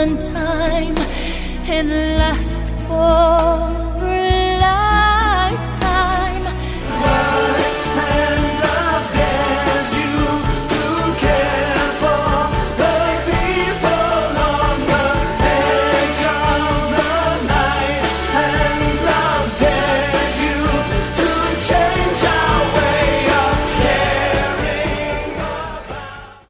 one time and last for